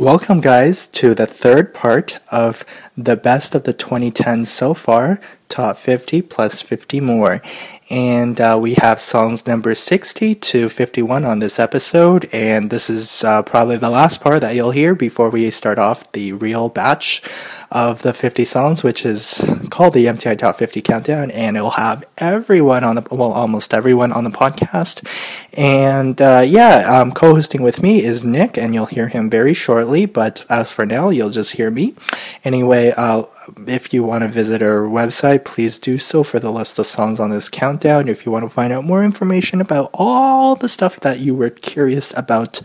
Welcome, guys, to the third part of the best of the 2010s so far, top 50 plus 50 more. And we have songs number 60 to 51 on this episode. And this is probably the last part that you'll hear before we start off the real batch of the 50 songs, which is called the MTI Top 50 Countdown. And it'll have everyone on the, well, almost everyone on the podcast. And co-hosting with me is Nick, and you'll hear him very shortly. But as for now, you'll just hear me. Anyway, if you want to visit our website, please do so for the list of songs on this countdown. If you want to find out more information about all the stuff that you were curious about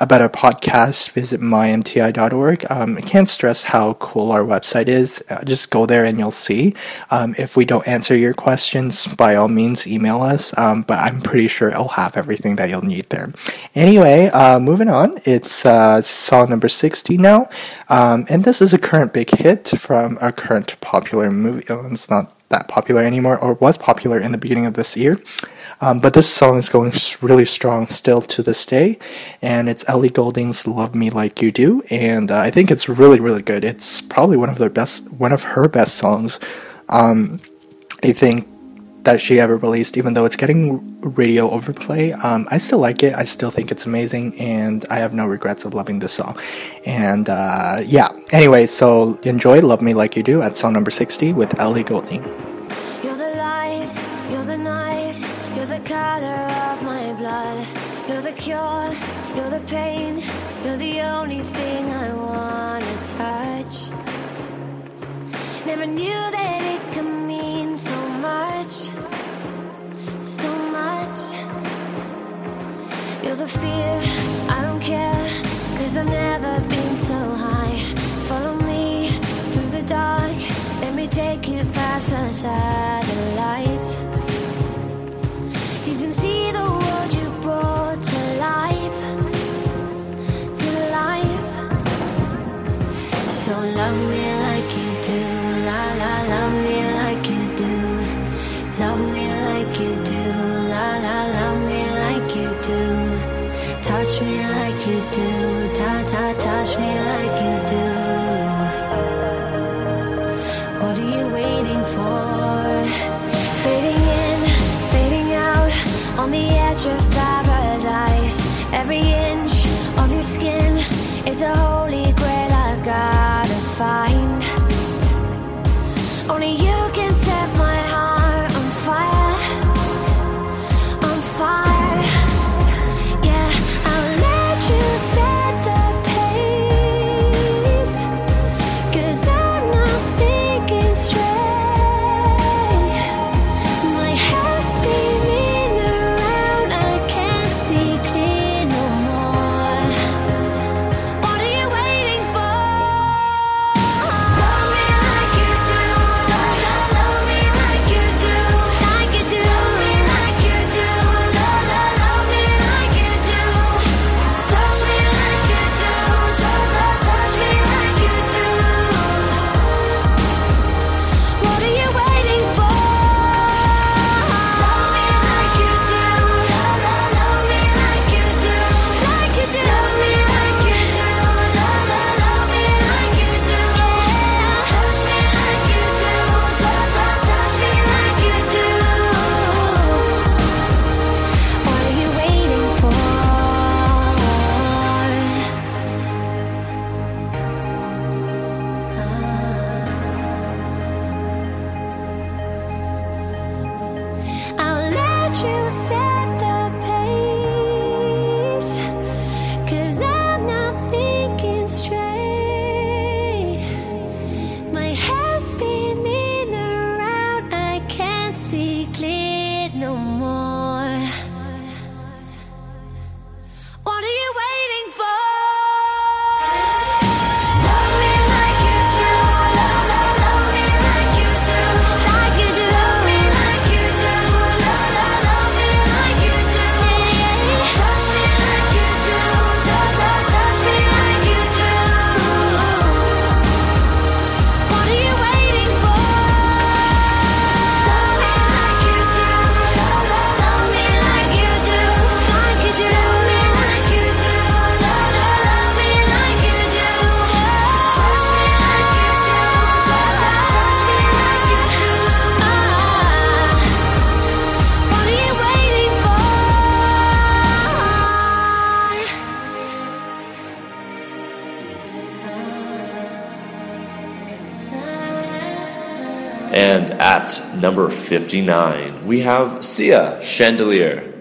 our podcast, visit mymti.org. I can't stress how cool our website is. Just go there and you'll see. If we don't answer your questions, by all means, email us. But I'm pretty sure it'll have everything that you'll need there. Anyway, moving on. It's song number 60 now. And this is a current big hit from a current popular movie. Oh, it's not that popular anymore, or was popular in the beginning of this year. But this song is going really strong still to this day, and it's Ellie Goulding's Love Me Like You Do, and I think it's really, really good. It's probably one of her best songs, I think, that she ever released, even though it's getting radio overplay. I still like it. I still think it's amazing, and I have no regrets of loving this song. And anyway, so enjoy Love Me Like You Do at song number 60 with Ellie Goulding. You're the light, you're the night, you're the color of my blood, you're the cure, you're the pain, you're the only thing I want to touch. Never knew that it could mean so much, so much. You're the fear, I don't care, 'cause I've never been so high. Follow me through the dark, let me take you past the satellites. You can see the world you brought to life, to life. So love me like you do, la la, love me like you do, love me like you do, la la, love me like you do, touch me like you do, ta ta, touch me like you do. What are you waiting for? Fading in, fading out, on the edge of paradise. Every inch of your skin is a holy grail I've gotta find. Only you can set my heart on fire, on fire. Yeah, I'll let you set the pace, 'cause I'm not thinking straight. My head's spinning around, I can't see clear no more. What are you waiting for? Love me like you do, love me like you do, like you do, love me like you do, love me like you do, touch me like you do, touch me like you do. What are you waiting for? Love me like you do, love me like you do, like you do, love me like you do, love me like you do, touch me like you do, touch me like you do. What are you waiting for? I'll let you set the pace, 'cause I'm not thinking straight. My head's spinning around, I can't see clear no more. What are you waiting for? Love me like you do, love me like you do, like you do, love me like you do, love me like And at number 59, we have Sia, Chandelier.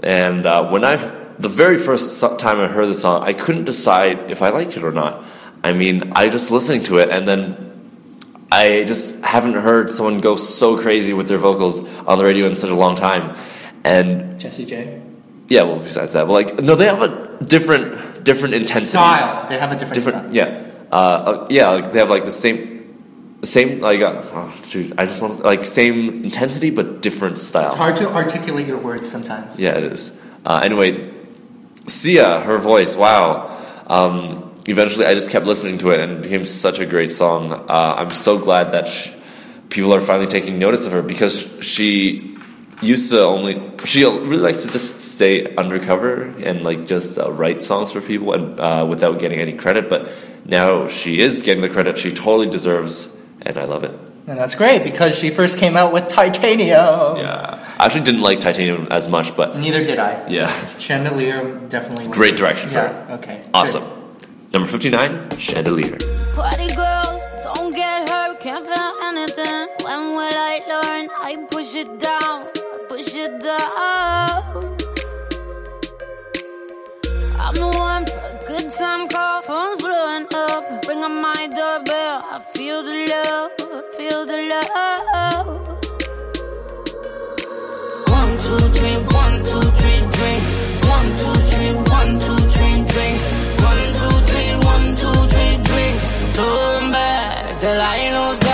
And when the very first time I heard the song, I couldn't decide if I liked it or not. I mean, I just listening to it, and then I just haven't heard someone go so crazy with their vocals on the radio in such a long time. And Jessie J. Yeah, well, besides that, but like, no, they have a different intensities. Style. They have a different style. Yeah, they have like the same. Like, I just want to say, like, same intensity but different style. It's hard to articulate your words sometimes. Yeah, it is. Anyway, Sia, her voice, wow. Eventually, I just kept listening to it, and it became such a great song. I'm so glad that people are finally taking notice of her, because she really likes to just stay undercover and like just write songs for people and without getting any credit. But now she is getting the credit she totally deserves, and I love it. And that's great, because she first came out with Titanium. Yeah. I actually didn't like Titanium as much, but... Neither did I. Yeah. Chandelier definitely... Great direction for her. Okay. Awesome. Good. Number 59, Chandelier. Party girls, don't get hurt, can't feel anything. When will I learn? I push it down, push it down. I'm the one for a good time call, phone's blowing up. Ring on my doorbell, I feel the love, feel the love. 1, 2, 3, 1, 2, 3, drink. 1, 2, 3, 1, 2, 3, drink. 1, 2, 3, 1, 2, 3, drink. Turn back till I know down.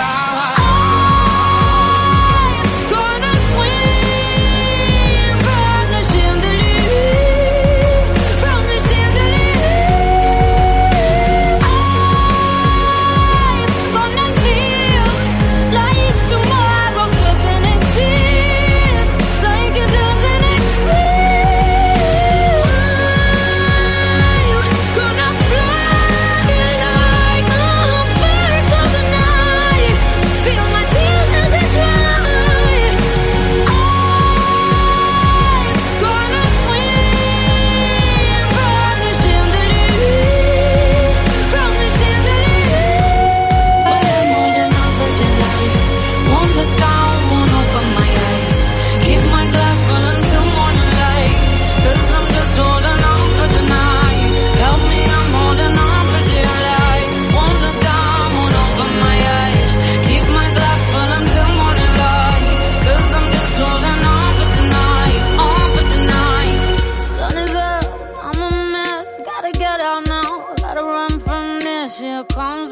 I'm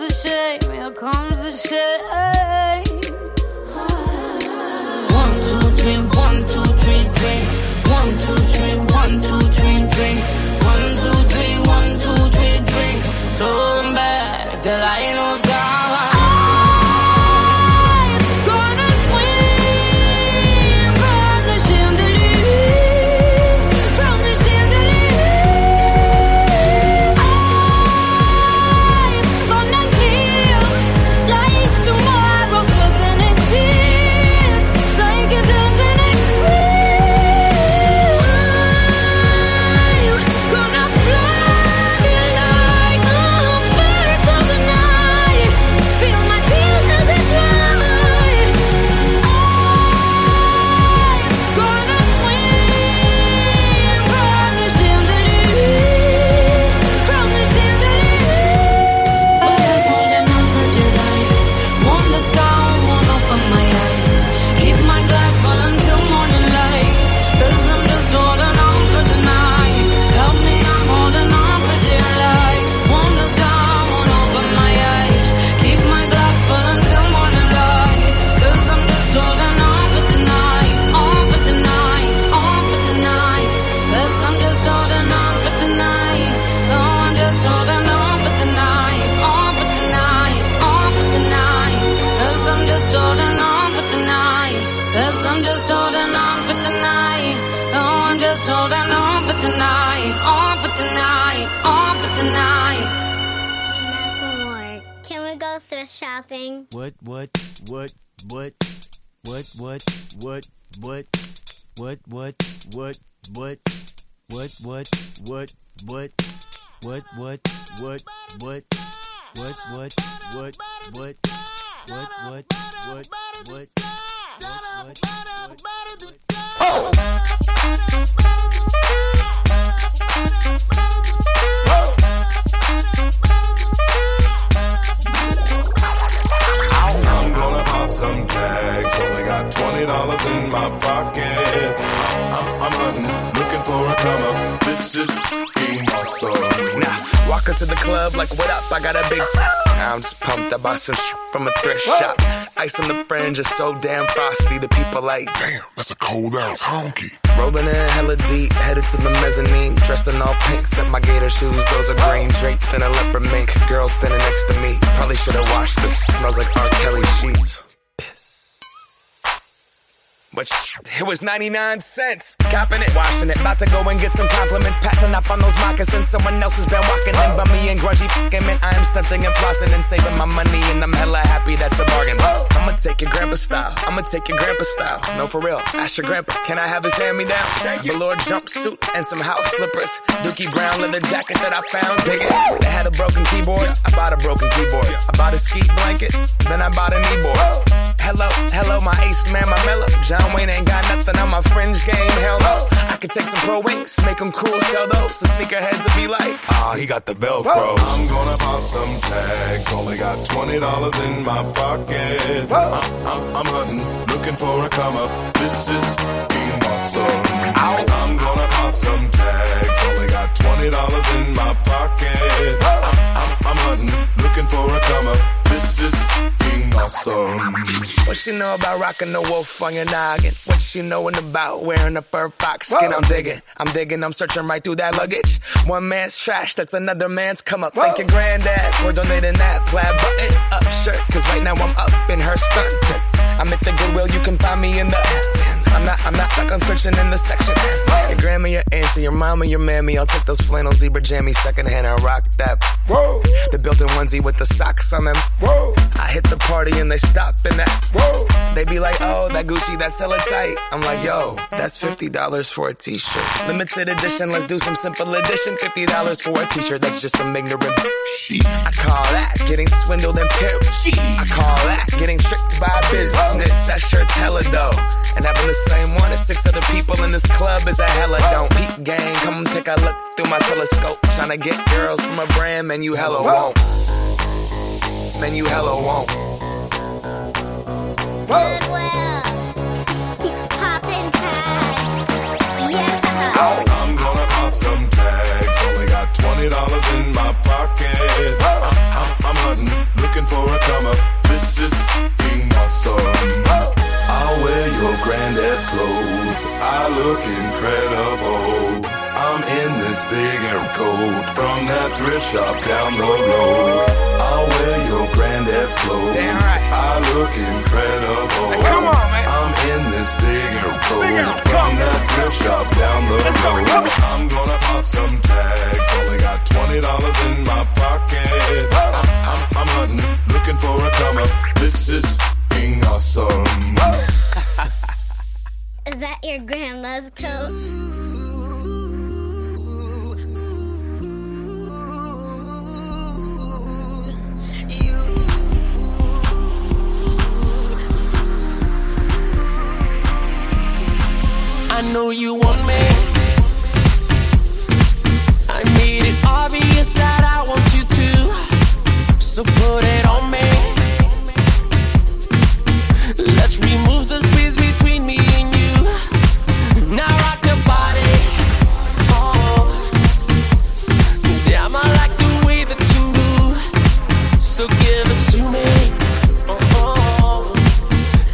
gonna swim from the chandelier. I'm gonna live like tomorrow doesn't exist, like it doesn't exist. Macklemore, can we go thrift shopping? What I'm gonna pop some tags. Only got $20 in my pocket. I'm hunting, looking for a comer. This is fucking awesome. Now, walk into the club like, what up? I got a big. I'm just pumped. I bought some shit from a thrift shop. Ice on the fringe is so damn frosty. The people like, damn, that's a cold ass honky. Rolling in hella deep, headed to the mezzanine. Dressed in all pink, except my gator shoes. Those are green draped in a leopard mink. Girl standing next to me. Probably should have washed this. Smells like R. Kelly sheets. But it was 99 cents. Copping it, washing it. About to go and get some compliments. Passing up on those moccasins. Someone else has been walking in. Bummy and grungy f***ing men. I am stunting and flossing and saving my money. And I'm hella happy that's a bargain. I'ma take your grandpa style. I'ma take your grandpa style. No, for real. Ask your grandpa. Can I have his hand-me-down? Velour jumpsuit and some house slippers. Dookie brown leather jacket that I found. Dig it. They had a broken keyboard. I bought a broken keyboard. I bought a ski blanket. Then I bought a kneeboard. Hello, hello, my ace man, my mellow. John Wayne ain't got nothing on my fringe game, hell no. I could take some pro wings, make them cool, sell those. The sneakerheads will be like, ah, he got the Velcro. I'm gonna pop some tags, only got $20 in my pocket. I'm hunting, looking for a comer. This is f***ing awesome. I'm gonna pop some tags, only got $20 in my pocket. I'm hunting, looking for a comer. This is f***ing awesome. What she know about rocking the wolf on your noggin? What she knowin' about wearing a fur fox skin? Whoa. I'm digging, I'm searching right through that luggage. One man's trash, that's another man's come up. Whoa. Thank your granddad for donating that plaid button up shirt. Cause right now I'm up in her stunt. I'm at the Goodwill, you can find me in the ads. I'm not stuck on searching in the section. Your grandma, your auntie, your mama, your mammy. I'll take those flannel zebra jammies secondhand and rock that. Whoa. The built-in onesie with the socks on them. Whoa. I hit the party and they stop in that. Whoa. They be like, oh, that Gucci, that's hella tight. I'm like, yo, that's $50 for a t-shirt. Limited edition, let's do some simple edition. $50 for a t-shirt, that's just some ignorant. I call that getting swindled and pimped. I call that getting tricked by business. That shirt's hella dope. And having the same one as 6 other people in this club is a hella don't. Peep gang, come take a look through my telescope. Tryna get girls from a brand, man, you hella won't. Man, you hella won't. Goodwill. Poppin' tags. Yeah. I'm gonna pop some tags. Only got $20 in my pocket. I'm hunting, looking for a comer. This is f***ing awesome. I'll wear your granddad's clothes. I look incredible. I'm in this big air coat from that thrift shop down the road. I'll wear your granddad's clothes. Damn right. I look incredible. Now come on, man. I'm in this big air coat from that thrift shop down the road. I'm gonna pop some tags. Only got $20 in my pocket. I'm hunting, looking for a comer. This is awesome. Is that your grandma's coat? I know you want me. I made it obvious that I want you to. So put it on me. Let's remove the space between me and you. Now rock your body. Oh, damn, I like the way that you move. So give it to me. Oh,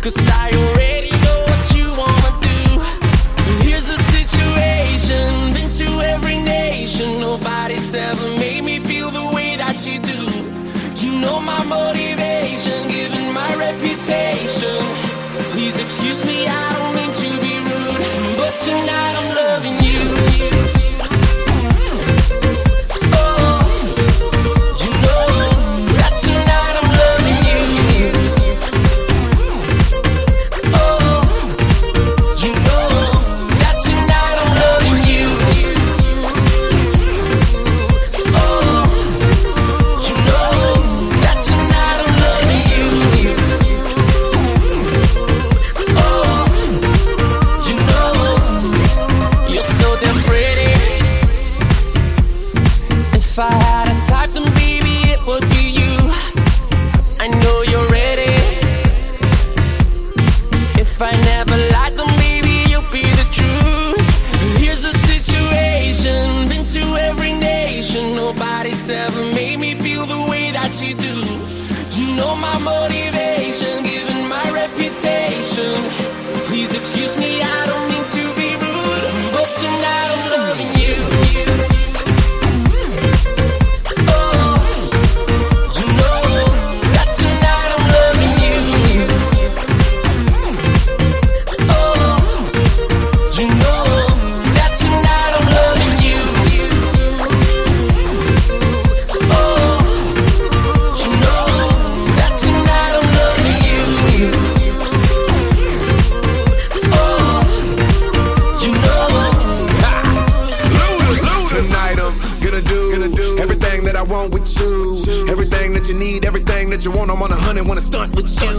cause I already know what you wanna do. Here's the situation. Been to every nation. Nobody's ever made me feel the way that you do. You know my motivation. Given my reputation. Please excuse me, I don't mean to be rude, but tonight I'm loving you. Oh, you know that tonight I'm loving you. Oh, you know that tonight I'm loving you. Oh, you know that tonight I'm loving you. me feel the way that you do. You know my motivation, given my reputation. Please excuse me, I don't mean to be rude, but tonight I'm loving you. Need everything that you want. I'm on 100, wanna stunt with you.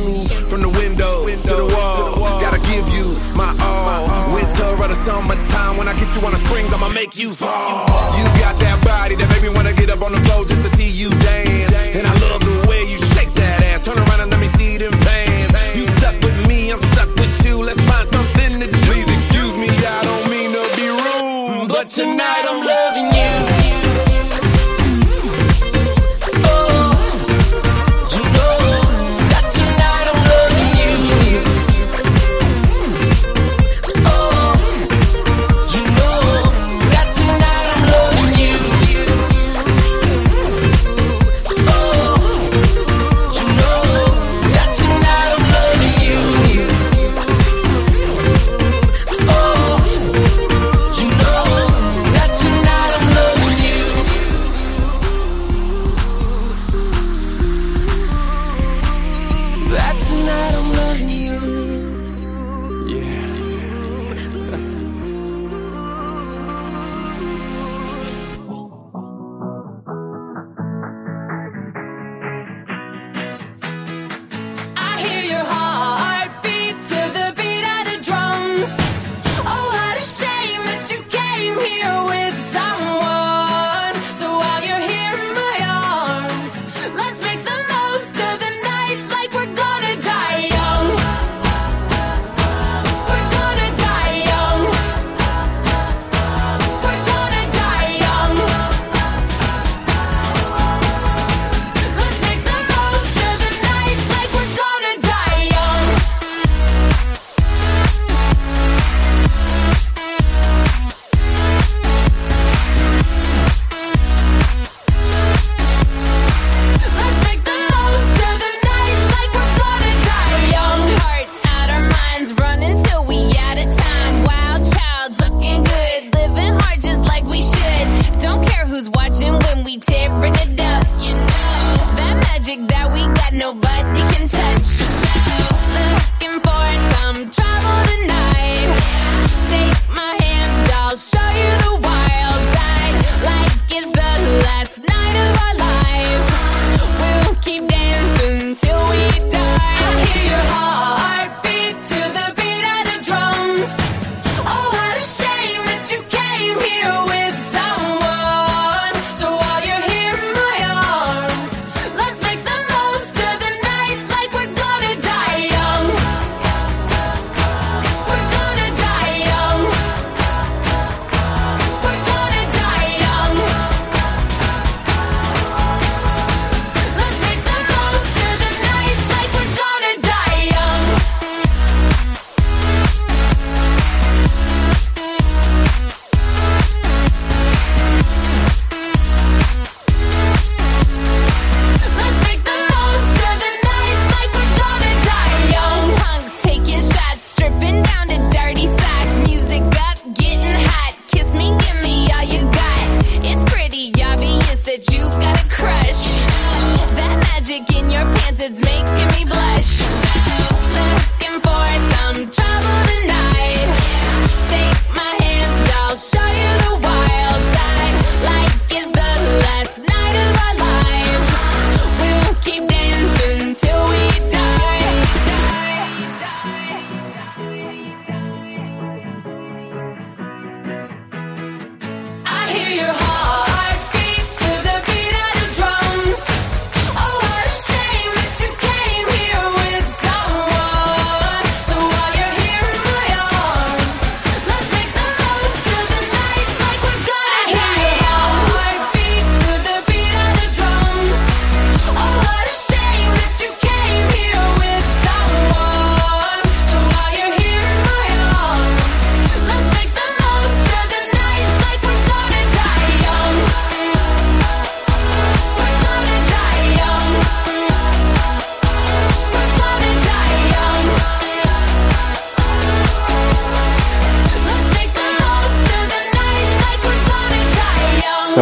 From the window to the wall, gotta give you my all. Winter or the summertime, when I get you on the springs, I'ma make you fall. You got that body that made me wanna get up on the floor just to see you dance. And I love the way you shake that ass. Turn around and let me see them pants. You stuck with me, I'm stuck with you. Let's find something to do. Please excuse me, I don't mean to be rude, but tonight I'm loving you.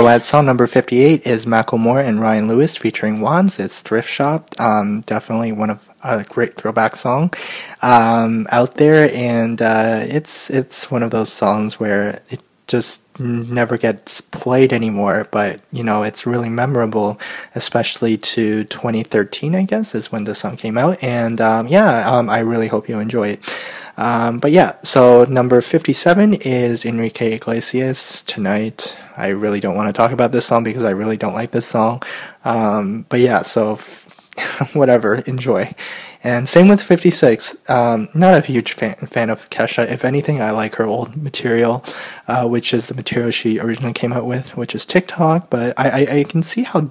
So at song number 58 is Macklemore and Ryan Lewis featuring Wanz. It's Thrift Shop. Definitely one of a great throwback song out there, and it's one of those songs where it just never gets played anymore, but you know, it's really memorable, especially to 2013, I guess, is when the song came out. And I really hope you enjoy it. So number 57 is Enrique Iglesias, Tonight. I really don't want to talk about this song because I really don't like this song. Whatever, enjoy. And same with 56. Not a huge fan of Kesha. If anything, I like her old material, which is the material she originally came out with, which is TikTok. But I can see how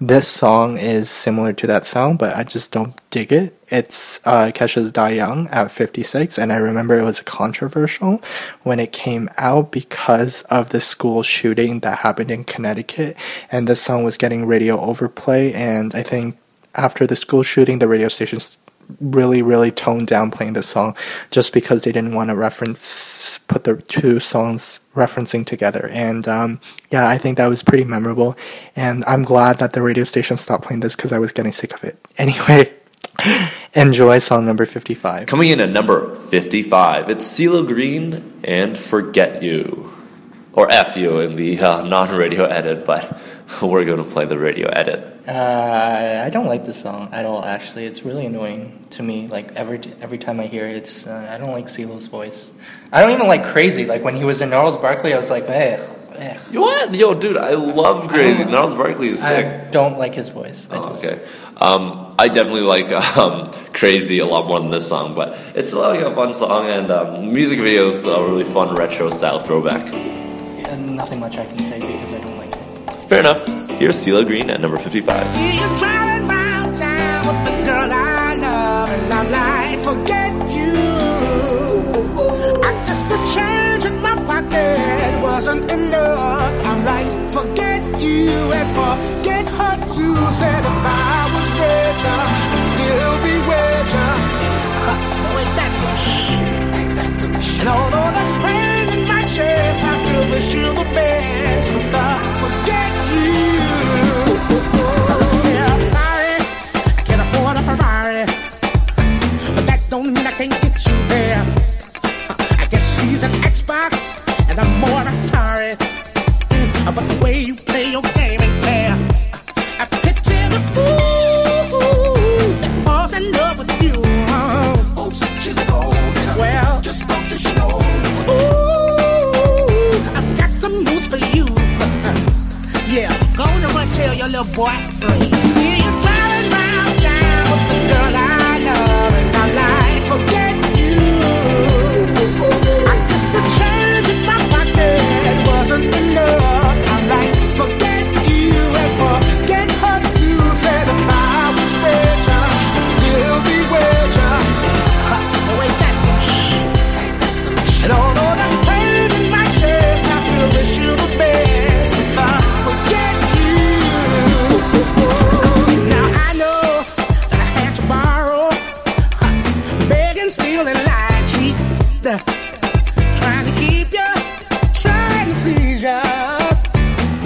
this song is similar to that song, but I just don't dig it. It's Kesha's Die Young at 56, and I remember it was controversial when it came out because of the school shooting that happened in Connecticut, and this song was getting radio overplay, and I think after the school shooting, the radio stations really, really toned down playing this song just because they didn't want to put the two songs referencing together. And I think that was pretty memorable. And I'm glad that the radio station stopped playing this because I was getting sick of it. Anyway, enjoy song number 55. Coming in at number 55, it's CeeLo Green and Forget You. Or F you in the non-radio edit, but we're going to play the radio edit. I don't like this song at all, actually. It's really annoying to me. Like, every time I hear it, it's, I don't like CeeLo's voice. I don't even like Crazy. Like, when he was in Gnarls Barkley, I was like, what? Yo, dude, I love Crazy. Gnarls Barkley is sick. I don't like his voice. Okay. I definitely like Crazy a lot more than this song, but it's still like a fun song, and music videos are really fun retro-style throwback. Nothing much I can say because I don't like it. Fair enough. Here's CeeLo Green at number 55. See you driving round town with the girl I love, and I'm like, forget you. I guess the change in my pocket wasn't enough. I'm like, forget you and forget her too. Said if I was richer, I'd still be richer. Wait, that's some shit. And although that's pain in my chest, I still wish you the best. But I forget you. Oh yeah, I'm sorry, I can't afford a Ferrari, but that don't mean I can't get you there. I guess she's an Xbox and I'm more an Atari, but the way you play your game ain't fair. I picture the fool that falls in love with you. She's a gold. Well, just don't you know? Ooh, I've got some news for you. Yeah, go on and run tell your little boy free. See you driving round town with the girl I love, and I'm like, forget you. I guess the change in my pocket wasn't enough. I'm like, forget you and forget her too. Said if I was richer, I'd still be richer. And although that's pain in my chest, I still wish you the best. If I forget you. Now I know that I had to borrow, beg and steal and lie, cheat, trying to keep you, trying to please you.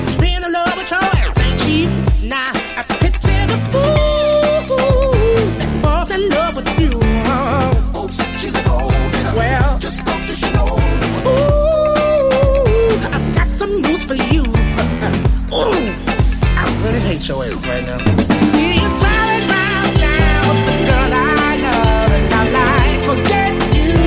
Just being in love with your ass ain't cheap. Now I picture the fool that falls in love with you. She's a gold. Well, just go. For you, I really hate your way right now. See you driving round town with the girl I love, and I'm like, forget you.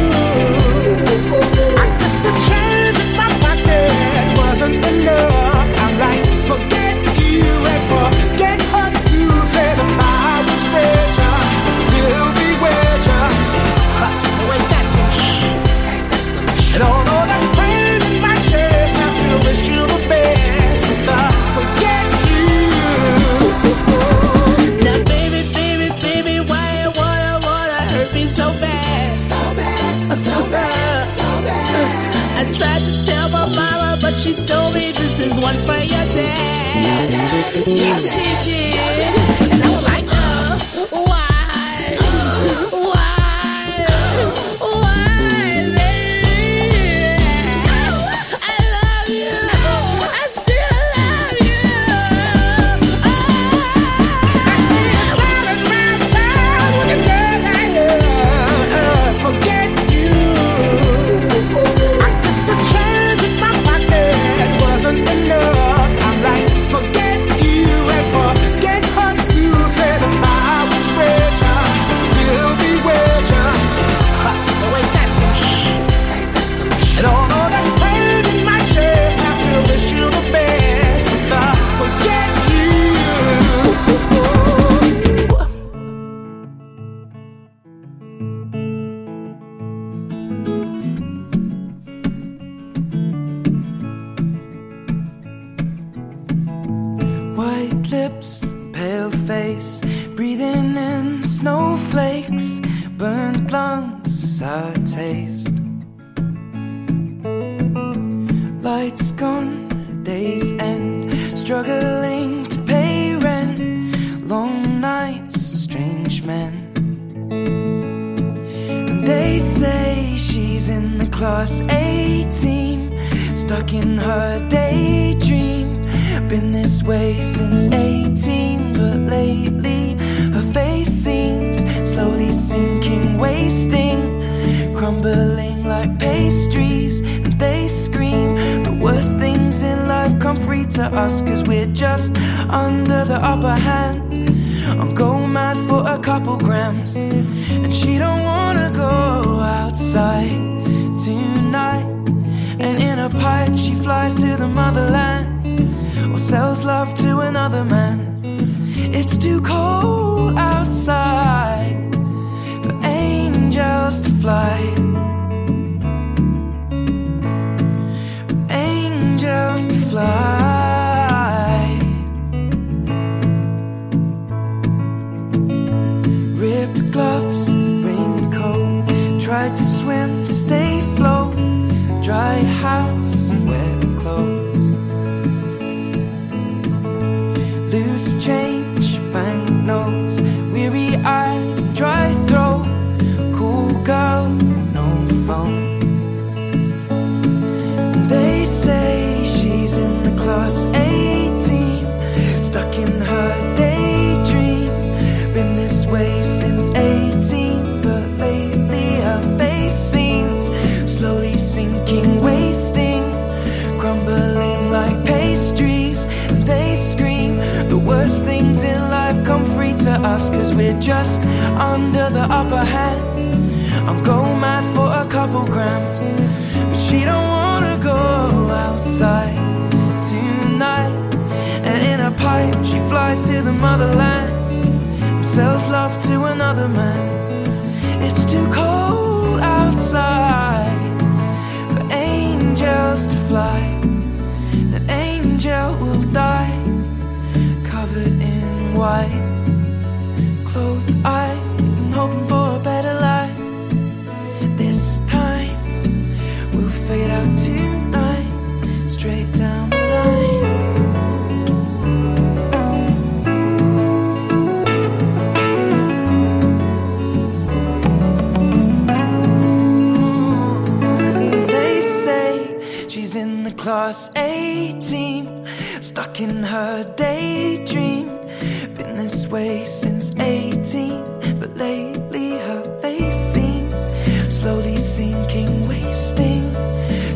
I guess the change in my pocket wasn't enough. I'm like, forget you and forget her too. Said if I was richer, I'd still be richer. Wait, that's some shit. And although that's pain in my chest, I still wish you. Tried to tell my mama, but she told me this is one for your dad. Yeah, she did. And I'm like, why, baby? I love you. I still love you. place, breathing in snowflakes, burnt lungs is our taste. Lights gone, days end, struggling to pay rent, long nights, strange men. And they say she's in the class 18, stuck in her daydream, been this way since 18, but lately her face seems slowly sinking, wasting, crumbling like pastries. And they scream the worst things in life come free to us, cause we're just under the upper hand. I'm going mad for a couple grams, and she don't wanna go outside tonight. And in a pipe she flies to the motherland, or sells love to another man. It's too cold outside for angels to fly, for angels to fly. Gloves, raincoat, tried to swim, stay float, dry house and wet clothes. Loose change, banknotes, weary eye, dry throat, cool girl, no phone. They say she's in the class 18, stuck in her daydream, been this way since 18, but lately her face seems slowly sinking, wasting, crumbling like pastries. And they scream the worst things in life come free to us, cause we're just under the upper hand. I'm going mad for a couple grams, but she don't wanna go outside tonight. And in a pipe she flies to the motherland, sells love to another man. It's too cold outside for angels to fly. An angel will die, covered in white, closed eye and hoping for a better life. This time we'll fade out tonight, straight down the line. Class 18, stuck in her daydream, been this way since 18, but lately her face seems slowly sinking, wasting,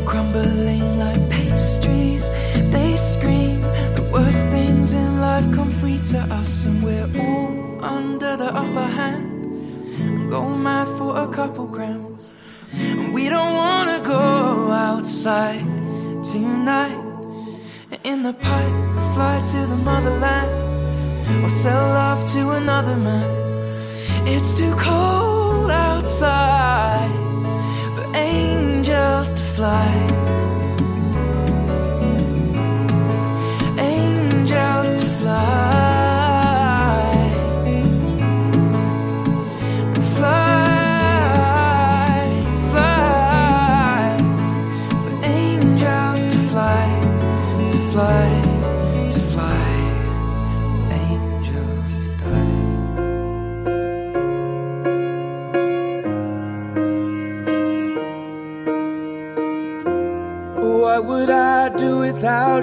crumbling like pastries. They scream the worst things in life come free to us, and we're all under the upper hand. I'm going mad for a couple grams, and we don't wanna go outside tonight. In the pipe, fly to the motherland, or sell love to another man. It's too cold outside for angels to fly, angels to fly. Without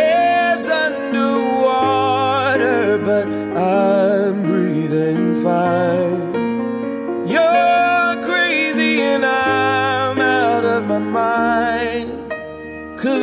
head's underwater, but I'm breathing fine. You're crazy and I'm out of my mind, cause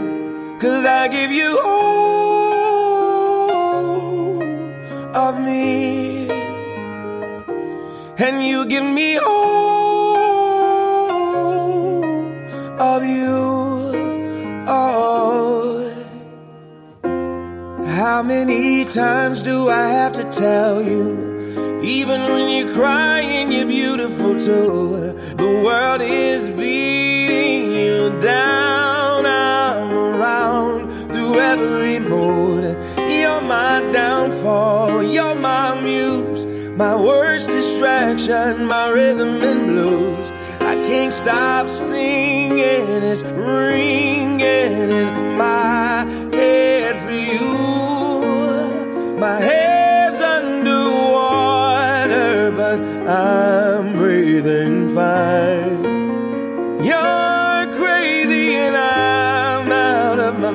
'cause I give you all of me, and you give me all of you. Oh, how many times do I have to tell you? Even when you're crying, you're beautiful too. The world is beating you down. I'm around through every mood. You're my downfall, you're my muse, my worst distraction, my rhythm and blues. I can't stop singing, it's ringing in my head for you. My head, I'm breathing fine. You're crazy and I'm out of my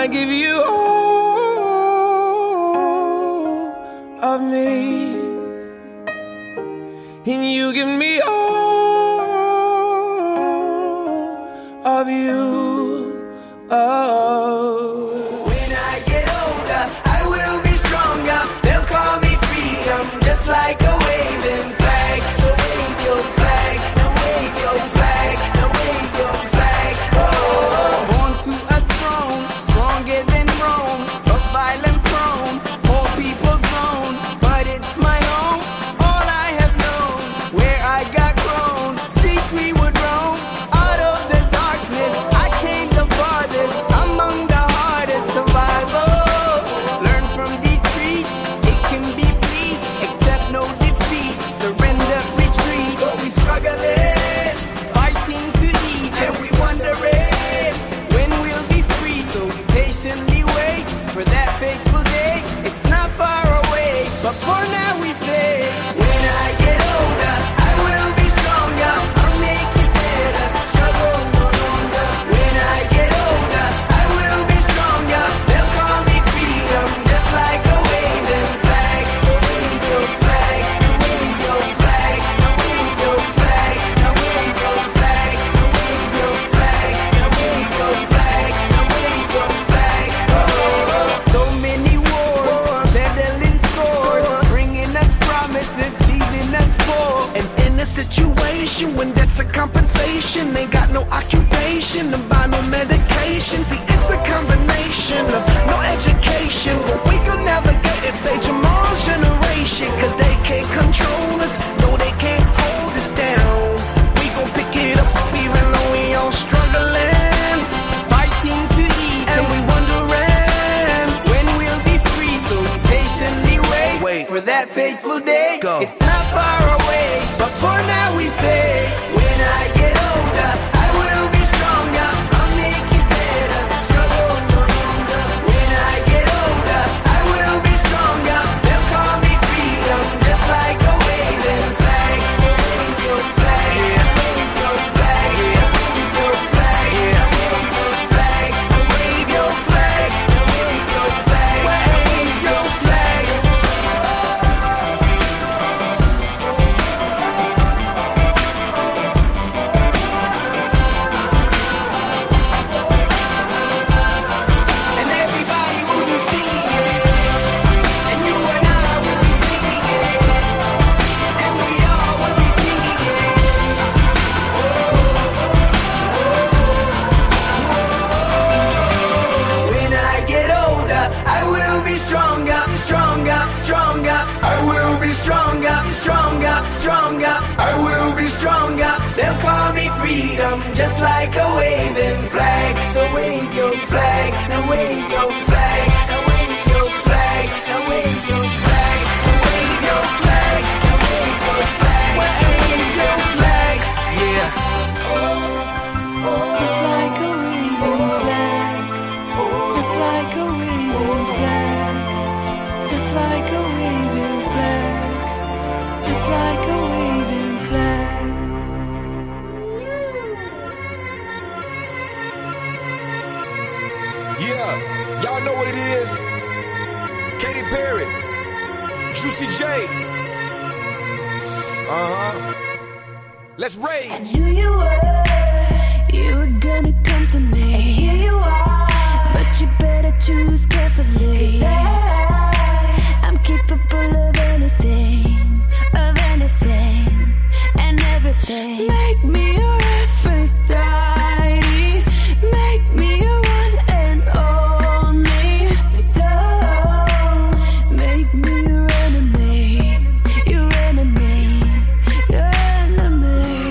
I give you all of me, and you give me all of you. Oh. When I get older, I will be stronger. They'll call me freedom, just like a waving flag. So wave your flag, and wave your flag. Generation. wait for that fateful day. Go. It's not far away, but for now we say, when I get older, I will be stronger. I'll make it better, struggle no longer. When I get older, I will be stronger. They'll call me freedom, just like a waving flag. Wave your flag, wave your flag, wave your flag, wave your flag, wave your flag, wave your flag, wave your flag. And everybody will be singing it, and you and I will be singing it, and we all will be singing it. When I get older, I will be stronger, stronger, stronger. I will be stronger, stronger, stronger. I will be stronger. They'll call me freedom, just like a waving flag. So wave your flag, now wave your flag, now wave your flag, now wave your flag, now wave your flag, now wave your flag, wave your flag. Yeah. Just like a waving flag, just like a waving flag, just like a waving flag, just like a waving flag. Yeah, y'all know what it is. Katy Perry, Juicy J. Let's rage. Knew you were gonna come to me. And here you are, but you better choose carefully. 'Cause I'm capable of anything, and everything. Make me your Aphrodite, make me your one and only. Don't make me your enemy, your enemy, your enemy.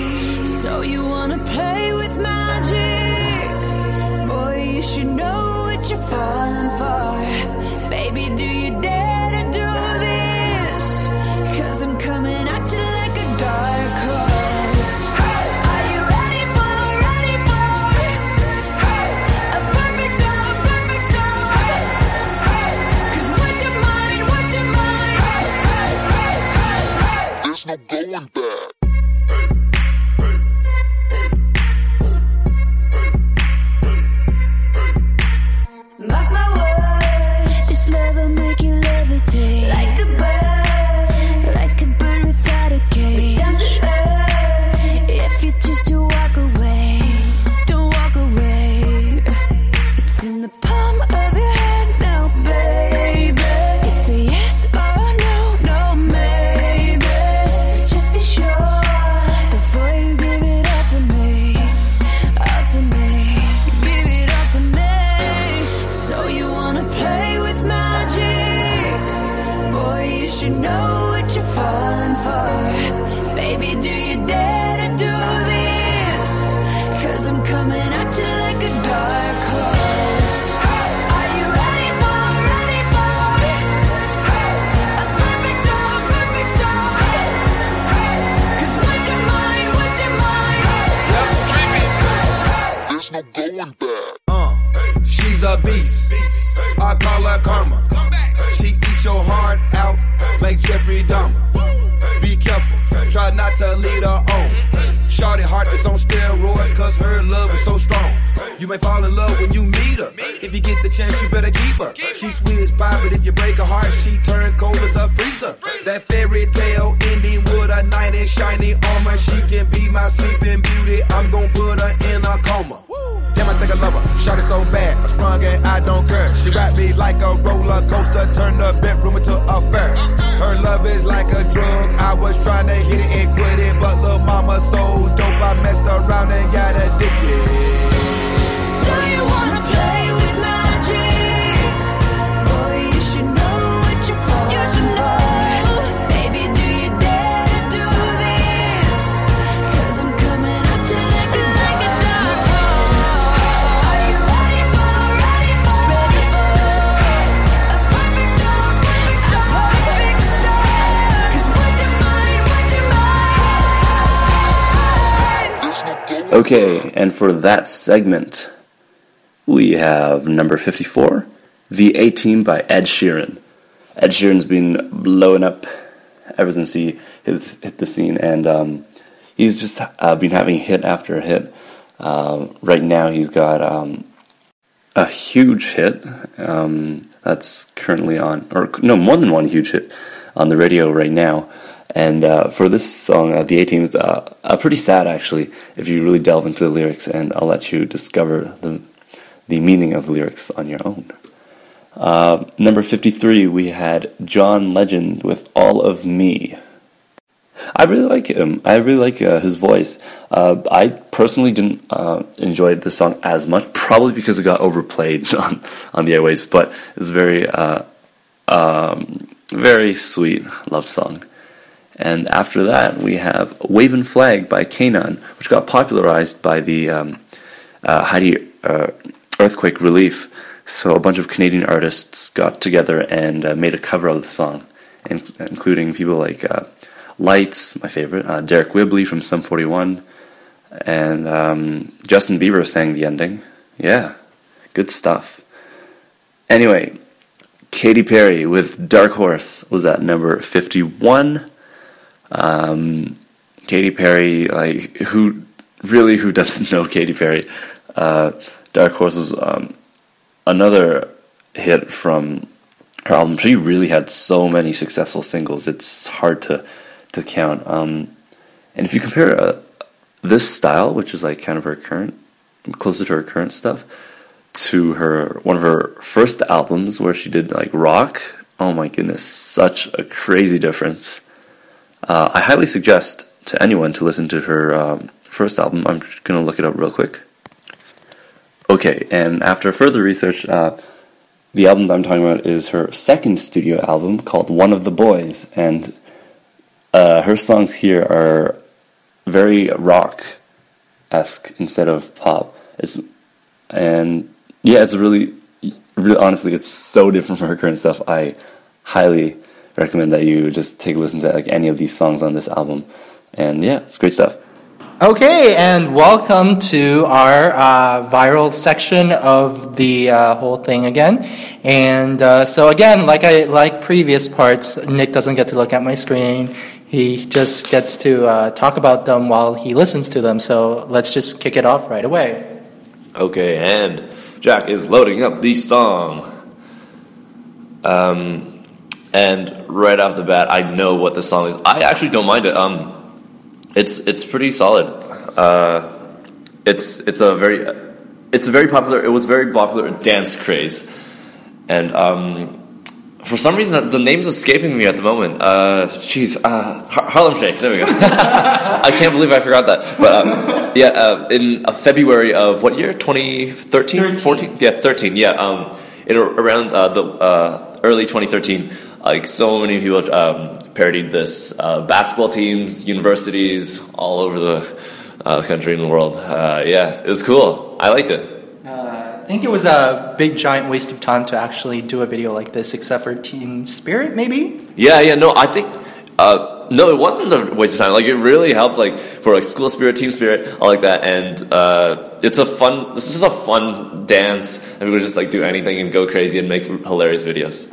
So you wanna play with magic, boy? You should know what you're falling for, baby. Do you dare to do this? 'Cause I'm coming at you like a dark horse. Are you ready for a perfect storm, perfect storm? 'Cause what's your mind, what's your mind? There's no going back. Mark my words, this love will make you levitate like a bird without a cage. Down to earth, if you choose to walk away, don't walk away. It's in the palm of your hand now, baby. It's a yes or a no, no maybe. So just be sure before you give it all to me, all to me, give it all to me. So you wanna play with magic, boy? You should know what you're falling for, baby. Do you dare to do this? 'Cause I'm coming at you like a dark horse. Are you ready for a perfect storm, perfect storm? 'Cause what's your mind, what's your mind? There's no going back. She's a beast. I call her karma. She eats your heart out like Jeffrey Dahmer. Be careful, try not to lead her on. Shorty heart is on steroids, 'cause her love is so strong. You may fall in love when you meet her. If you get the chance, you better keep her. She sweet as pie, but if you break her heart, she turn cold as a freezer. That fairy tale ending with a knight in shiny armor. She can be my sleeping beauty. I'm gonna put her in a coma. Damn, I think I love her. Shorty so bad, I sprung and I don't care. She wrapped me like a roller coaster, turned the bedroom into a fair. Her love is like a drug. I was trying to hit it and quit it, but lil' mama so dope, I messed around and got addicted. So you wanna play with magic, boy? You should know what you're for. You should know, baby. Do you dare to do this? 'Cause I'm coming at you like a dark horse. Are you ready for a perfect storm, perfect storm, perfect storm? Okay, and for that segment, we have number 54, The A-Team by Ed Sheeran. Ed Sheeran's been blowing up ever since he hit the scene, and he's just been having hit after hit. Right now he's got a huge hit that's currently on, or no, more than one huge hit on the radio right now. And for this song, The A-Team, it's pretty sad, actually, if you really delve into the lyrics, and I'll let you discover the meaning of the lyrics on your own. Number 53, we had John Legend with All of Me. I really like him. I really like his voice. I personally didn't enjoy the song as much, probably because it got overplayed on the airwaves, but it's very, very sweet love song. And after that, we have Wavin' Flag by K'naan, which got popularized by the Haiti earthquake relief. So a bunch of Canadian artists got together and made a cover of the song, including people like Lights, my favorite, Derek Wibley from Sum 41, and Justin Bieber sang the ending. Yeah, good stuff. Anyway, Katy Perry with Dark Horse was at number 51. Katy Perry, like, who doesn't know Katy Perry? Dark Horse was another hit from her album. She really had so many successful singles, it's hard to count. And if you compare this style, which is like kind of her current, closer to her current stuff, to her one of her first albums where she did like rock, oh my goodness, such a crazy difference. I highly suggest to anyone to listen to her first album. I'm going to look it up real quick. Okay, and after further research, the album that I'm talking about is her second studio album called One of the Boys, and her songs here are very rock-esque instead of pop. It's really, honestly, it's so different from her current stuff. I highly recommend that you just take a listen to like any of these songs on this album, and yeah, it's great stuff. Okay, and welcome to our viral section of the whole thing again. And so again, like previous parts, Nick doesn't get to look at my screen. He just gets to talk about them while he listens to them. So let's just kick it off right away. Okay, and Jack is loading up the song. And right off the bat, I know what the song is. I actually don't mind it. It's pretty solid. It's a very popular. It was very popular dance craze, and for some reason the name's escaping me at the moment. Harlem Shake. There we go. I can't believe I forgot that. But in February of what year? 2013, 14, yeah, 13. Yeah, around the early 2013. Like, so many people parodied this. Basketball teams, universities, all over the country and the world. Yeah, it was cool. I liked it. I think it was a big, giant waste of time to actually do a video like this, except for Team Spirit, maybe? Yeah, no, I think... no, it wasn't a waste of time. Like, it really helped, like, for, like, school spirit, team spirit, all like that. And this is just a fun dance. And we would just, like, do anything and go crazy and make hilarious videos.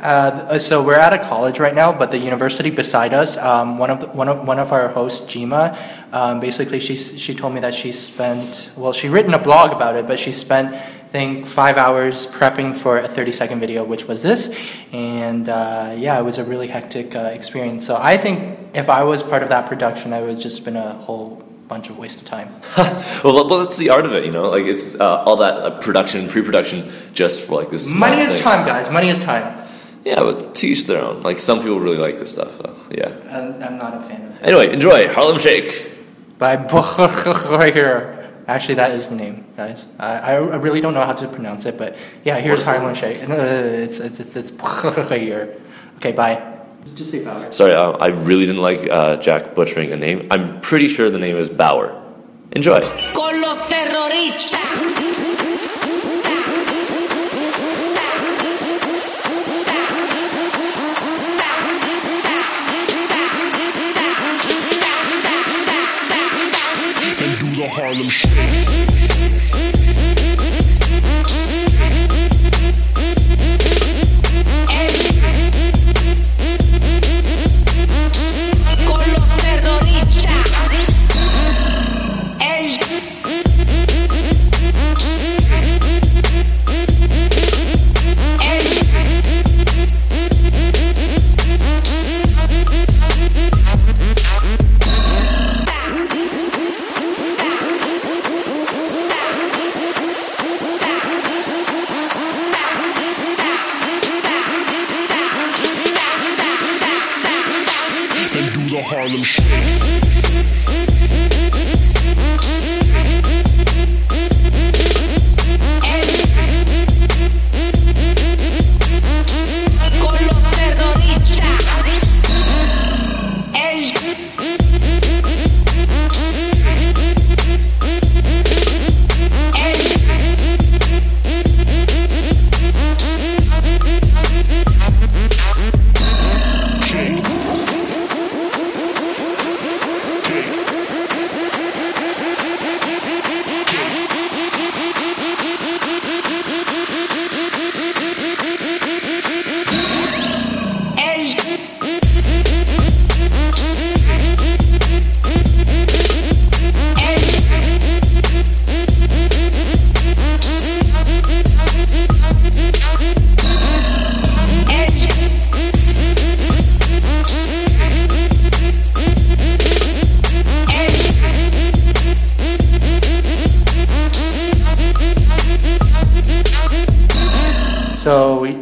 So we're at a college right now, but the university beside us, one of our hosts, Jima, basically she told me that she'd written a blog about it, but she spent, I think, 5 hours prepping for a 30-second video, which was this. And it was a really hectic experience. So I think if I was part of that production, I would have just been a whole bunch of waste of time. Well, that's the art of it, you know? Like, it's all that production, pre-production, just for, like, this... Money is time, guys. Money is time. Yeah, but to each their own. Like, some people really like this stuff, though. Yeah. I'm not a fan of it. Anyway, enjoy Harlem Shake. By Baauer. Actually, that is the name, guys. I really don't know how to pronounce it, but yeah, here's Harlem Shake. It's okay, bye. Just say Baauer. Sorry, I really didn't like Jack butchering a name. I'm pretty sure the name is Baauer. Enjoy. Con los terroristas. Harlem Shake. Con los terroristas. Harlem Shake.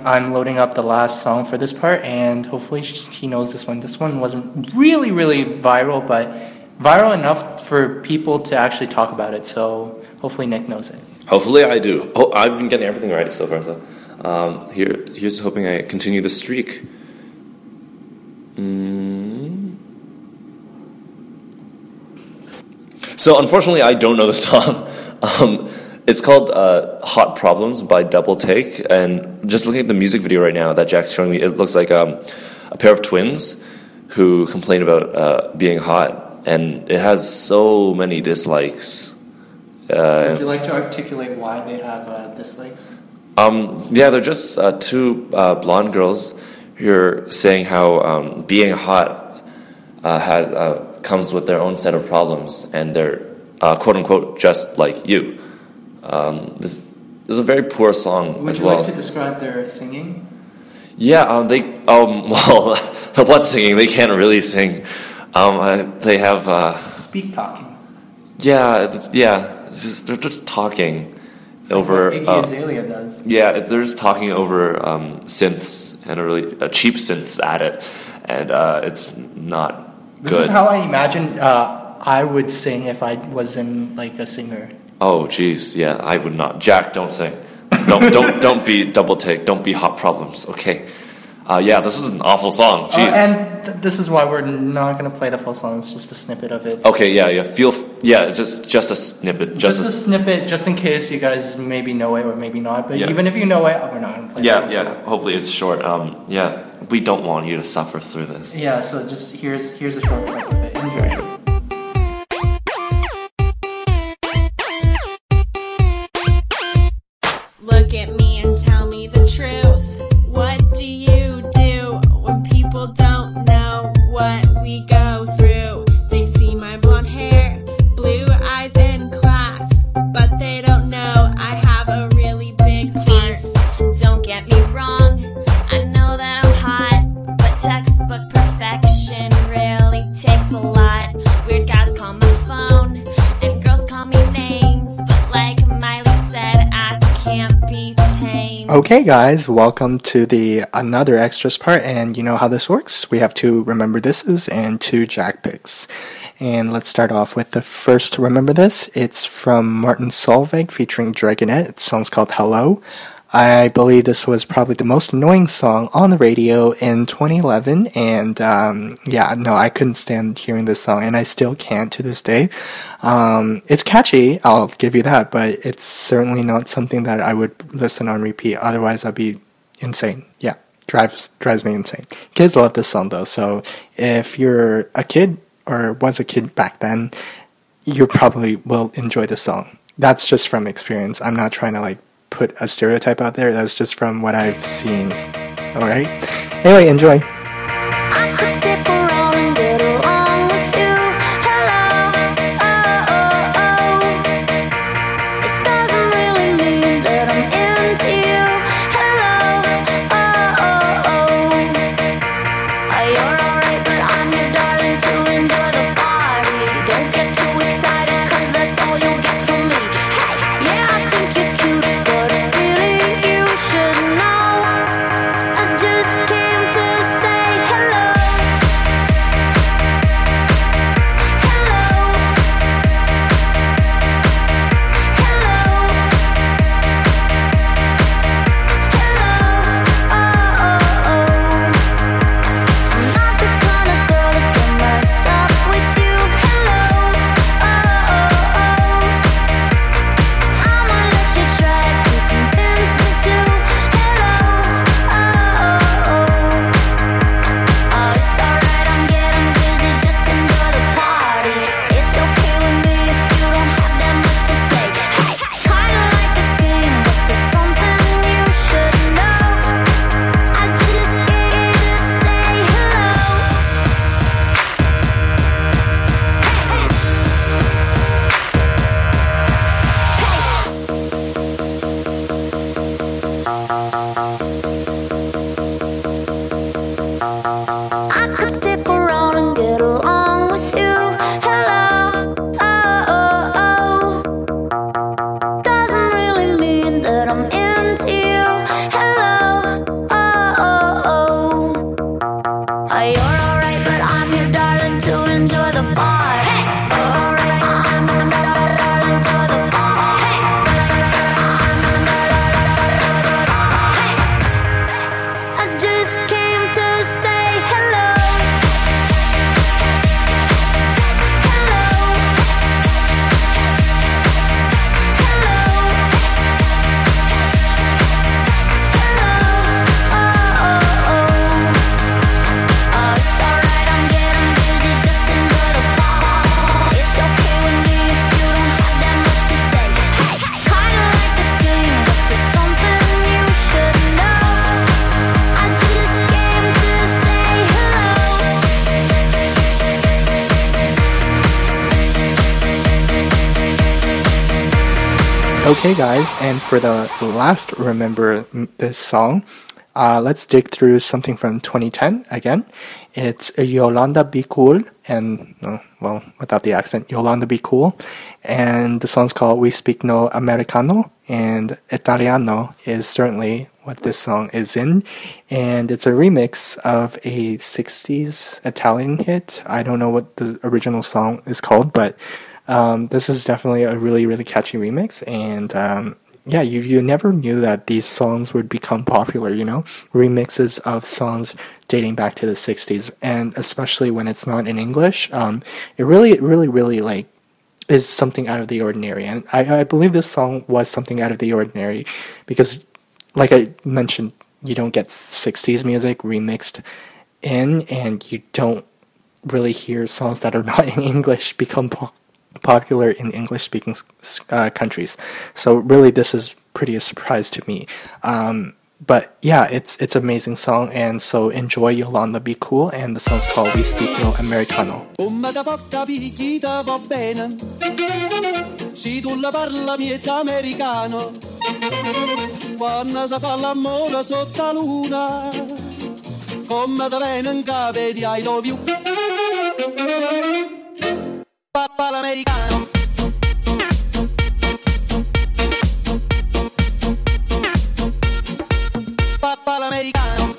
I'm loading up the last song for this part, and hopefully he knows this one. This one wasn't really viral, but viral enough for people to actually talk about it, so hopefully Nick knows it. Hopefully I do. Oh, I've been getting everything right so far, so here's hoping I continue the streak. So unfortunately I don't know the song. It's called Hot Problems by Double Take, and just looking at the music video right now that Jack's showing me, it looks like a pair of twins who complain about being hot, and it has so many dislikes. Would you like to articulate why they have dislikes? Yeah, they're just two blonde girls who are saying how being hot comes with their own set of problems, and they're quote-unquote just like you. This is a very poor song as well. Would you like to describe their singing? Yeah, well, what singing? They can't really sing. They have speak talking. Yeah, they're just talking it's over. Like what Iggy Azalea does. Yeah, they're just talking over synths and a cheap synths at it, and it's not good. This is how I imagine I would sing if I wasn't like a singer. Oh, jeez, yeah, I would not. Jack, don't sing. Don't be Double Take. Don't be Hot Problems, okay? Yeah, this was an awful song, jeez. And this is why we're not going to play the full song. It's just a snippet of it. Okay, yeah, just a snippet. Just a snippet, just in case you guys maybe know it or maybe not. But even if you know it, we're not going to play the full song. Yeah, hopefully it's short. Yeah, we don't want you to suffer through this. Yeah, so just here's a short clip of it. Very short. Look at me and tell me the truth. What do you do when people don't know what we go through? They see my blonde hair, blue eyes in class, but they don't know I have a really big heart. Don't get me wrong, I know that I'm hot, but textbook perfection really takes a lot. Weird guys call my phone, and girls call me names, but like Miley said, I can't be tamed. Okay guys, welcome to the another extras part, and you know how this works. We have two remember thises and two Jack picks. And let's start off with the first remember this. It's from Martin Solveig featuring Dragonette. The song's called Hello. I believe this was probably the most annoying song on the radio in 2011, and I couldn't stand hearing this song, and I still can't to this day. It's catchy, I'll give you that, but it's certainly not something that I would listen on repeat, otherwise I'd be insane. Yeah, drives me insane. Kids love this song though, so if you're a kid, or was a kid back then, you probably will enjoy the song. That's just from experience. I'm not trying to like put a stereotype out there. That's just from what I've seen. All right. Anyway, enjoy. Okay guys, and for the last Remember This song, let's dig through something from 2010 again. It's Yolanda Be Cool, and, well, without the accent, Yolanda Be Cool. And the song's called We Speak No Americano, and Italiano is certainly what this song is in. And it's a remix of a 60s Italian hit. I don't know what the original song is called, but... this is definitely a really, really catchy remix, and yeah, you never knew that these songs would become popular, you know? Remixes of songs dating back to the 60s, and especially when it's not in English, it really, really, really, like, is something out of the ordinary, and I believe this song was something out of the ordinary, because, like I mentioned, you don't get 60s music remixed in, and you don't really hear songs that are not in English become popular in English-speaking countries, so really this is pretty a surprise to me. But yeah, it's an amazing song, and so enjoy Yolanda Be Cool, and the song's called We Speak No Americano. Si tu la parla miezza americano, quando si fa l'amore sotto la luna, come da venen cave di I love you. Papá l'americano. Papá l'americano.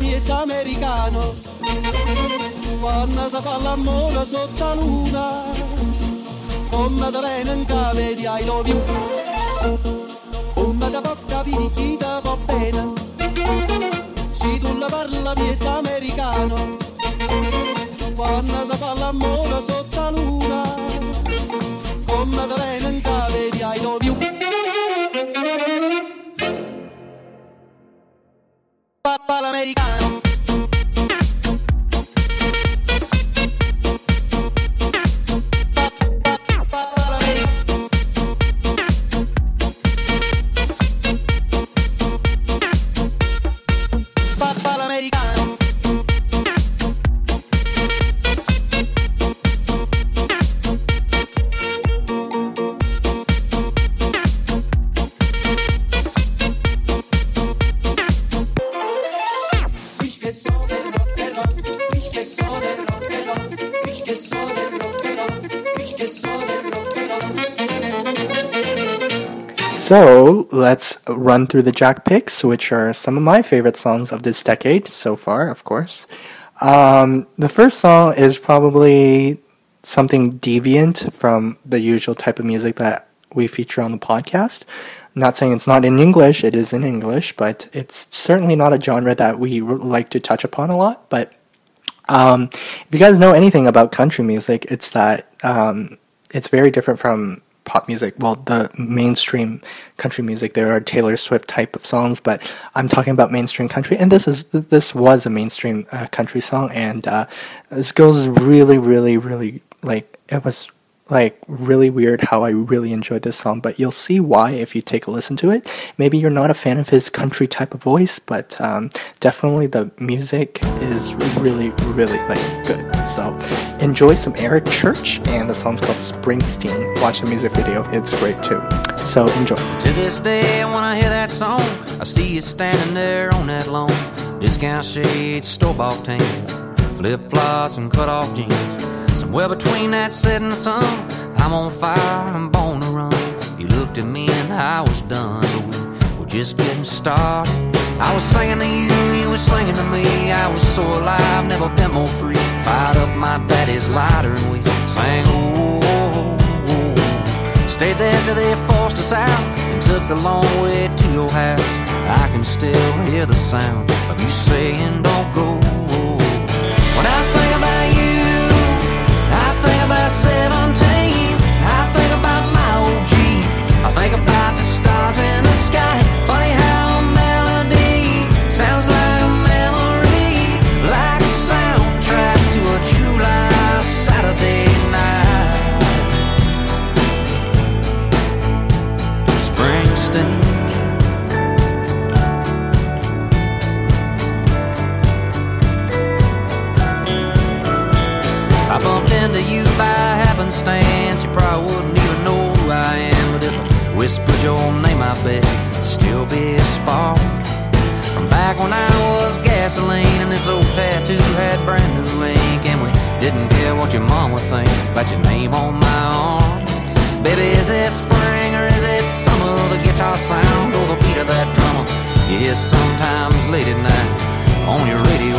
miez americano, quando si fa l'amore sotto la luna, come da venenca vedi I love you, come da bocca picchi da va bene, se tu la parla miez americano, quando si fa l'amore sotto la luna, come da venenca vedi I love you. Americano. So let's run through the Jack picks, which are some of my favorite songs of this decade so far, of course. The first song is probably something deviant from the usual type of music that we feature on the podcast. I'm not saying it's not in English, it is in English, but it's certainly not a genre that we like to touch upon a lot. But if you guys know anything about country music, it's that it's very different from pop music. Well, the mainstream country music, there are Taylor Swift type of songs, but I'm talking about mainstream country, and this was a mainstream country song, and this goes really like, it was like really weird how I really enjoyed this song, but you'll see why if you take a listen to it. Maybe you're not a fan of his country type of voice, but definitely the music is really like good. So enjoy some Eric Church, and the song's called Springsteen. Watch the music video, it's great too. So enjoy. To this day when I hear that song, I see you standing there on that lawn. Discount shades, store-bought tan, flip-flops and cut-off jeans. Somewhere between that setting sun, I'm on fire, I'm born to run. You looked at me and I was done, but we were just getting started. I was singing to you, you were singing to me. I was so alive, never been more free. Fired up my daddy's lighter and we sang, oh, oh, oh. Stayed there till they forced us out and took the long way to your house. I can still hear the sound of you saying, don't go. When I think about you, I think about 17, I think about my old Jeep, I think about the stars in the sky. Funny how a melody sounds like a memory, like a soundtrack to a July Saturday night. Springsteen. I bumped into you by happenstance. You probably wouldn't even know who I am, but if I whispered your name, I bet there'd still be a spark from back when I was gasoline, and this old tattoo had brand new ink, and we didn't care what your mom would think about your name on my arm. Baby, is it spring or is it summer? The guitar sound or the beat of that drummer you hear sometimes late at night on your radio,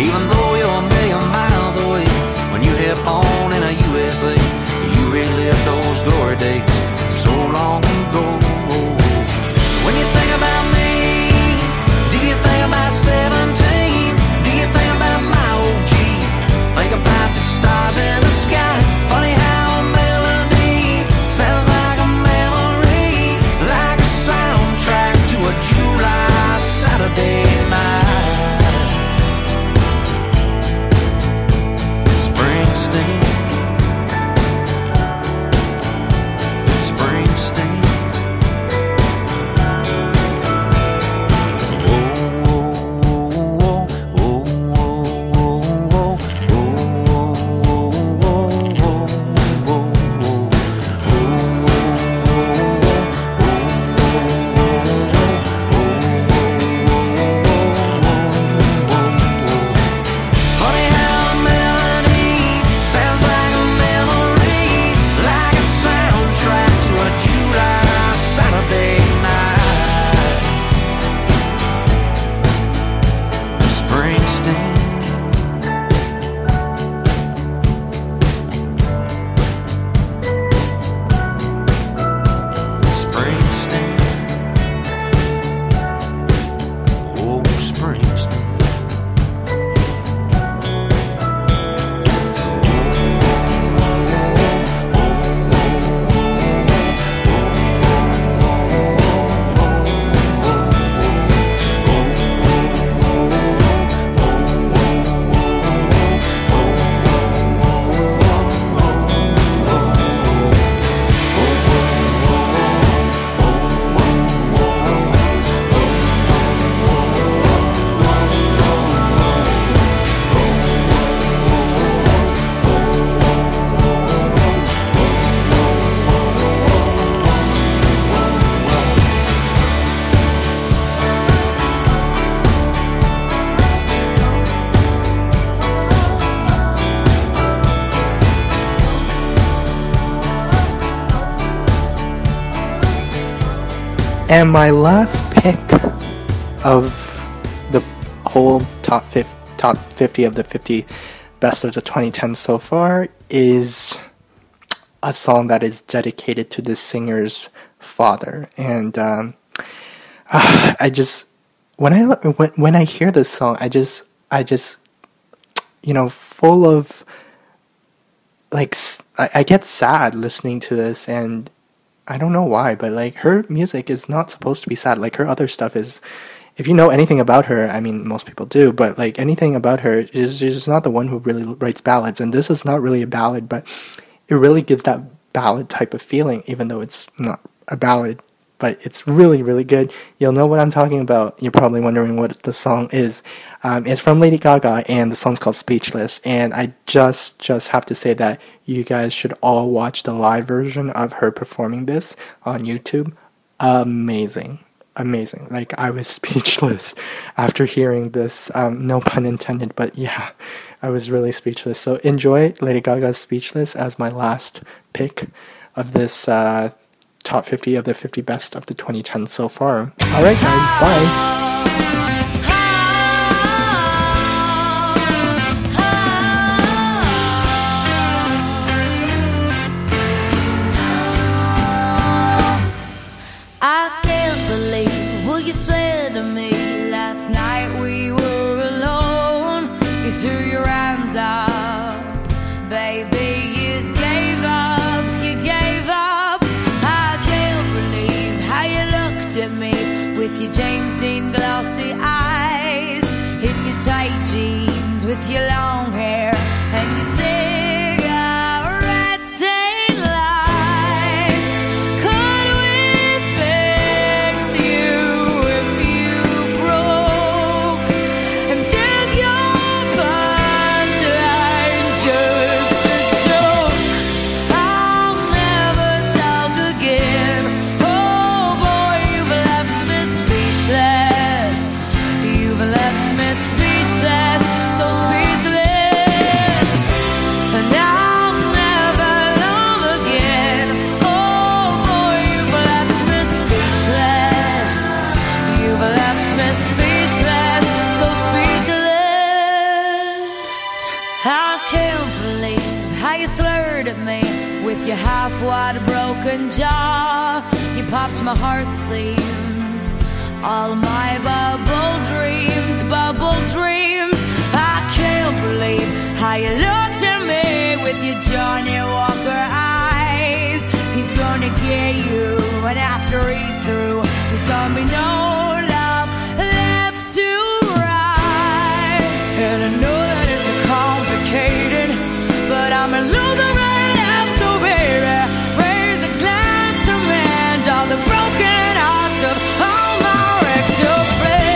even though you're a million miles away. When you hit on in a USA, you relive those glory days so long ago. When you think about me, do you think about 17? Do you think about my old Jeep? Think about the stars in the sky. Funny how a melody sounds like a memory, like a soundtrack to a July Saturday night. Springsteen. And my last pick of the whole top 50 of the 50 best of the 2010 so far is a song that is dedicated to the singer's father. And I just, when I hear this song, I just, you know, full of, like, I get sad listening to this, and I don't know why, but, like, her music is not supposed to be sad. Like, her other stuff is, if you know anything about her, I mean, most people do, but, like, anything about her, she's just not the one who really writes ballads, and this is not really a ballad, but it really gives that ballad type of feeling, even though it's not a ballad, but it's really, really good. You'll know what I'm talking about. You're probably wondering what the song is. It's from Lady Gaga, and the song's called Speechless, and I just have to say that you guys should all watch the live version of her performing this on YouTube. Amazing. Like, I was speechless after hearing this. No pun intended, but yeah, I was really speechless. So enjoy Lady Gaga's Speechless as my last pick of this top 50 of the 50 best of the 2010 so far. All right, guys, bye. Your long hair and your cigarette-stained lies. Could we fix you if you broke? And does your punchline just a joke? I'll never talk again. Oh boy, you've left me speechless. You've left me speechless. So speechless, and I'll never love again. Oh boy, you've left me speechless. You've left me speechless, so speechless. I can't believe how you slurred at me with your half-wide broken jaw. You popped my heart seams, all my bubble dreams. Believe how you looked at me with your Johnny Walker eyes. He's gonna get you, and after he's through, there's gonna be no love left to ride. And I know that it's complicated, but I'm a loser right now, so baby, raise a glass to mend all the broken hearts of all my wrecked friends.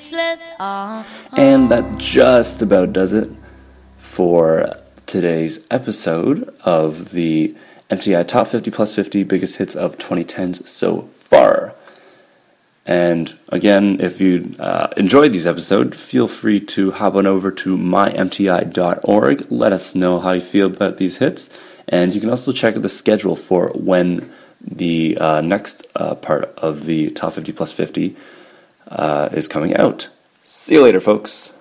speechless. And that just about does it for today's episode of the MTI Top 50 Plus 50 Biggest Hits of 2010s so far. And again, if you enjoyed these episodes, feel free to hop on over to mymti.org. Let us know how you feel about these hits. And you can also check the schedule for when the next part of the Top 50 Plus 50 is coming out. See you later, folks.